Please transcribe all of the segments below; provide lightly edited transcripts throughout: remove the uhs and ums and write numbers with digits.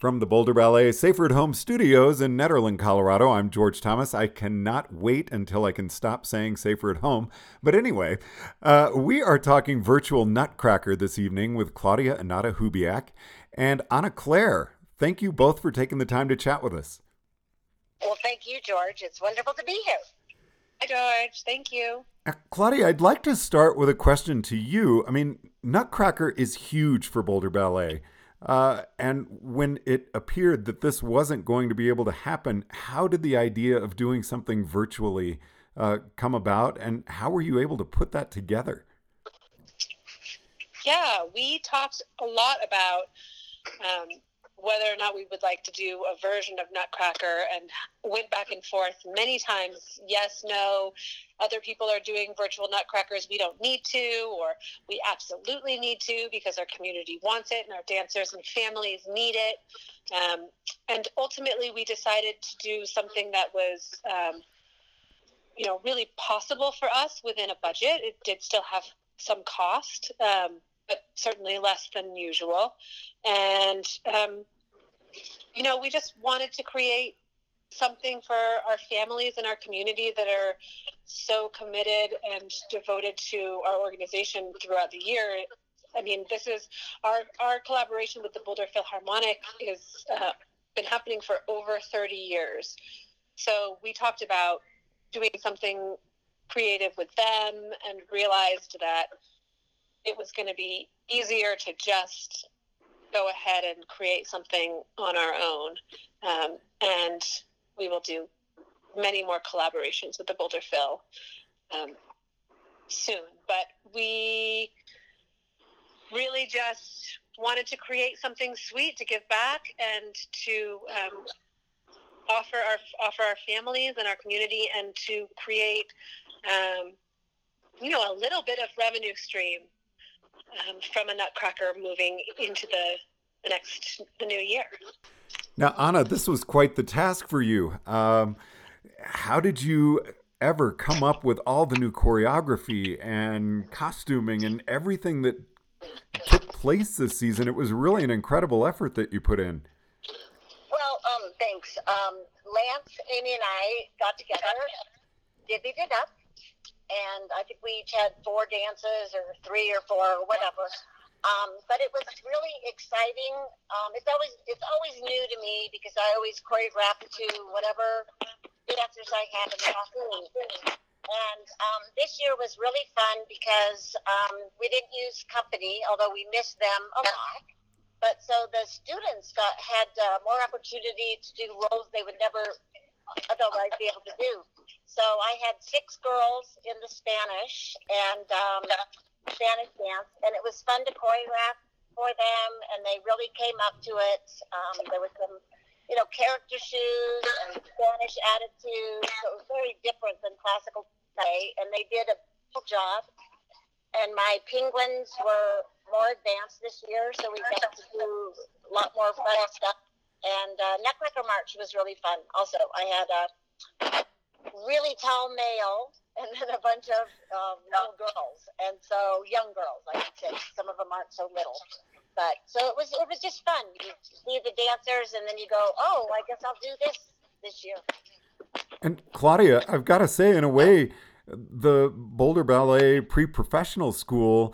From the Boulder Ballet Safer at Home Studios in Nederland, Colorado, I'm George Thomas. I cannot wait until I can stop saying Safer at Home. But anyway, we are talking virtual Nutcracker this evening with Claudia Anata-Hubiak and Anna Claire. Thank you both for taking the time to chat with us. Well, thank you, George. It's wonderful to be here. Hi, George. Thank you. Claudia, I'd like to start with a question to you. I mean, Nutcracker is huge for Boulder Ballet. And when it appeared that this wasn't going to be able to happen, how did the idea of doing something virtually come about, and how were you able to put that together? Yeah, we talked a lot about whether or not we would like to do a version of Nutcracker, and went back and forth many times. Yes, no, other people are doing virtual Nutcrackers. We don't need to, or we absolutely need to because our community wants it and our dancers and families need it. And ultimately we decided to do something that was, really possible for us within a budget. It did still have some cost, but certainly less than usual. And, we just wanted to create something for our families and our community that are so committed and devoted to our organization throughout the year. I mean, this is our collaboration with the Boulder Philharmonic has been happening for over 30 years. So we talked about doing something creative with them and realized that it was going to be easier to just go ahead and create something on our own. And we will do many more collaborations with the Boulder Phil soon. But we really just wanted to create something sweet to give back and to offer our families and our community, and to create, a little bit of revenue stream from a Nutcracker moving into the new year. Now, Anna, this was quite the task for you. How did you ever come up with all the new choreography and costuming and everything that took place this season? It was really an incredible effort that you put in. Well, thanks. Lance, Amy, and I got together, divvied it up, and I think we each had 4 dances or 3 or 4 or whatever. But it was really exciting. It's always new to me because I always choreograph to whatever dancers I have in the afternoon. And this year was really fun because we didn't use company, although we missed them a lot. But so the students had more opportunity to do roles they would never otherwise be able to do. So I had 6 girls in the Spanish and Spanish dance, and it was fun to choreograph for them, and they really came up to it. There was some, character shoes and Spanish attitudes, so it was very different than classical play, and they did a good job. And my penguins were more advanced this year, so we got to do a lot more fun stuff. And Nutcracker March was really fun. Also, I had really tall male and then a bunch of little girls, and so young girls, I should say. Some of them aren't so little, but so it was just fun. You see the dancers and then you go, oh, I guess I'll do this year. And Claudia, I've got to say, in a way, the Boulder Ballet pre-professional school,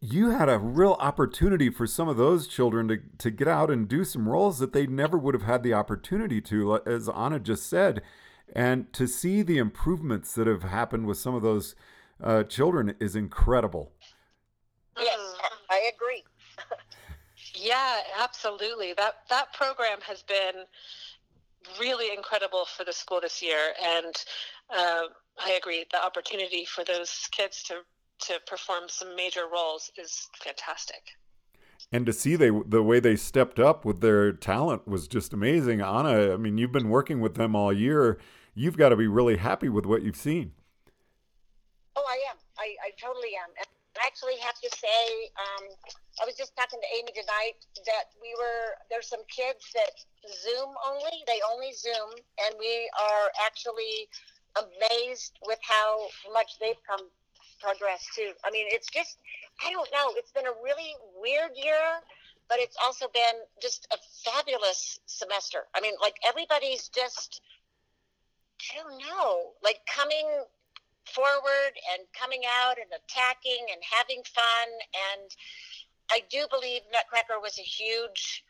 you had a real opportunity for some of those children to get out and do some roles that they never would have had the opportunity to, as Anna just said. And to see the improvements that have happened with some of those children is incredible. Yes, I agree. Yeah, absolutely. That program has been really incredible for the school this year. And I agree, the opportunity for those kids to perform some major roles is fantastic. And to see the way they stepped up with their talent was just amazing. Anna, I mean, you've been working with them all year. You've got to be really happy with what you've seen. Oh, I am. I totally am. And I actually have to say, I was just talking to Amy tonight that there's some kids that Zoom only. They only Zoom. And we are actually amazed with how much they've progressed too. I mean, it's just, I don't know. It's been a really weird year, but it's also been just a fabulous semester. I mean, like, everybody's just, I don't know, like coming forward and coming out and attacking and having fun. And I do believe Nutcracker was a huge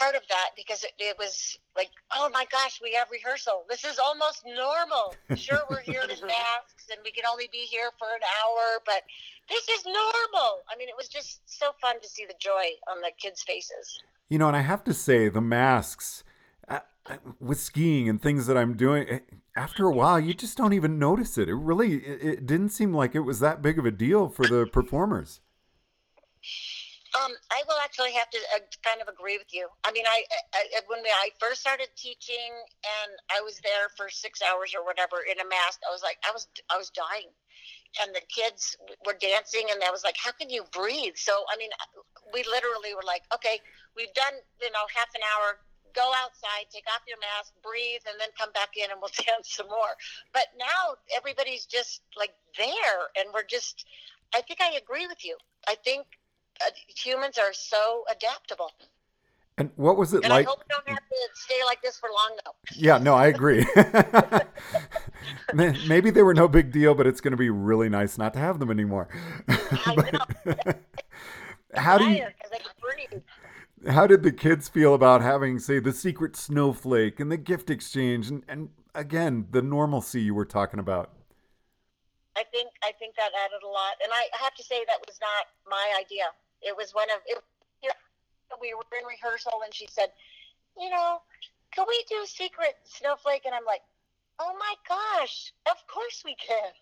part of that, because it was like, oh my gosh, we have rehearsal. This is almost normal. Sure, we're here with masks and we can only be here for an hour, but this is normal. I mean, it was just so fun to see the joy on the kids' faces. You know, and I have to say, the masks with skiing and things that I'm doing, after a while, you just don't even notice it. It didn't seem like it was that big of a deal for the performers. I will actually have to kind of agree with you. I mean, when I first started teaching and I was there for 6 hours or whatever in a mask, I was like, I was dying. And the kids were dancing and I was like, how can you breathe? So, I mean, we literally were like, okay, we've done, half an hour, go outside, take off your mask, breathe, and then come back in and we'll dance some more. But now everybody's just like there, and we're just, I think I agree with you. I think humans are so adaptable. And what was it and like? I hope we don't have to stay like this for long, though. Yeah, no, I agree. Maybe they were no big deal, but it's going to be really nice not to have them anymore. How did the kids feel about having, say, the secret snowflake and the gift exchange and again, the normalcy you were talking about? I think that added a lot. And I have to say that was not my idea. It was we were in rehearsal and she said, can we do secret snowflake? And I'm like, oh my gosh, of course we can.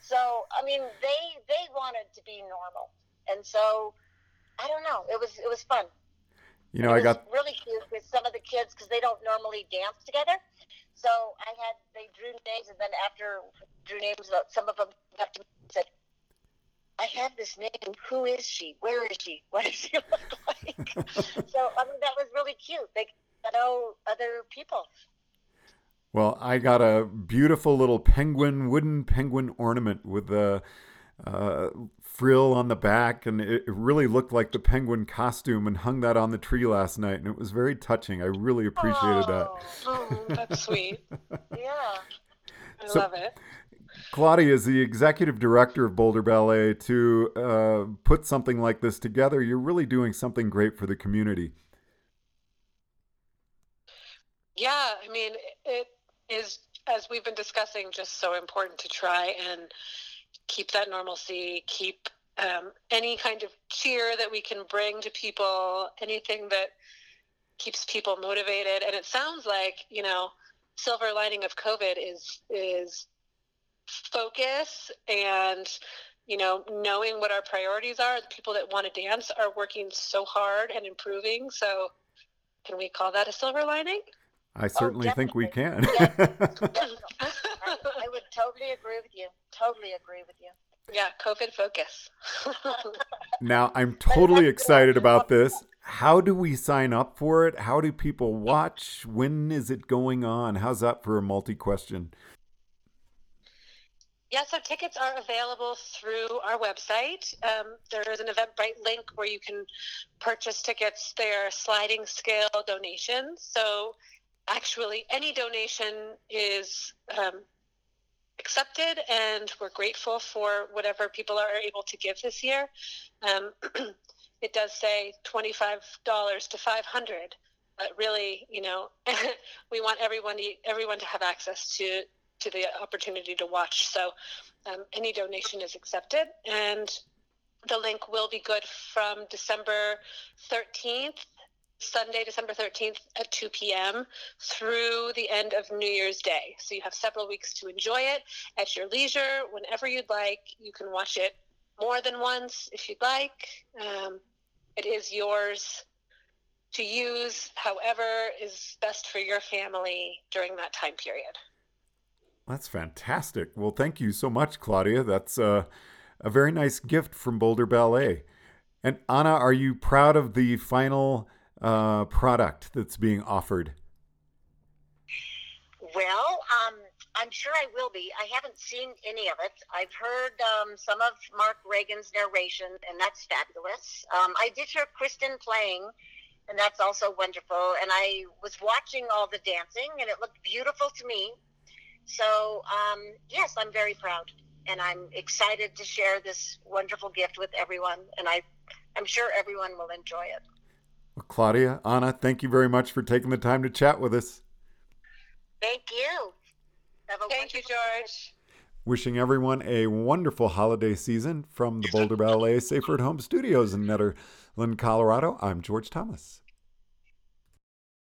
So, I mean, they wanted to be normal. And so, I don't know. It was fun. I got really cute with some of the kids because they don't normally dance together. So they drew names, and then after drew names, some of them got to me and said, I have this name. Who is she? Where is she? What does she look like? So, I mean, that was really cute. They got to know other people. Well, I got a beautiful little wooden penguin ornament with a frill on the back, and it really looked like the penguin costume, and hung that on the tree last night, and it was very touching. I really appreciated that. Oh, that's sweet. Yeah. I love it. Claudia is the executive director of Boulder Ballet. To put something like this together, you're really doing something great for the community. Yeah, I mean, it is, as we've been discussing, just so important to try and keep that normalcy, keep any kind of cheer that we can bring to people, anything that keeps people motivated. And it sounds like, silver lining of COVID is focus and, knowing what our priorities are. The people that want to dance are working so hard and improving. So can we call that a silver lining? I certainly think we can. Yeah, I would totally agree with you. Yeah, COVID focus. Now, I'm totally excited about this. How do we sign up for it? How do people watch? When is it going on? How's that for a multi-question? Yeah, so tickets are available through our website. There is an Eventbrite link where you can purchase tickets. They are sliding scale donations. So actually, any donation is accepted, and we're grateful for whatever people are able to give this year. It does say $25 to $500, but really, we want everyone to have access to the opportunity to watch. So any donation is accepted, and the link will be good from December 13th. Sunday, December 13th at 2 p.m. through the end of New Year's Day. So you have several weeks to enjoy it at your leisure, whenever you'd like. You can watch it more than once if you'd like. It is yours to use however is best for your family during that time period. That's fantastic. Well, thank you so much, Claudia. That's a very nice gift from Boulder Ballet. And Anna, are you proud of the final product that's being offered? Well, I'm sure I will be. I haven't seen any of it. I've heard some of Mark Reagan's narration, and that's fabulous. I did hear Kristen playing, and that's also wonderful. And I was watching all the dancing, and it looked beautiful to me. So, yes, I'm very proud, and I'm excited to share this wonderful gift with everyone, and I'm sure everyone will enjoy it. Well, Claudia, Anna, thank you very much for taking the time to chat with us. Thank you. Thank you, George. Wishing everyone a wonderful holiday season from the Boulder Ballet Safer at Home Studios in Nederland, Colorado. I'm George Thomas.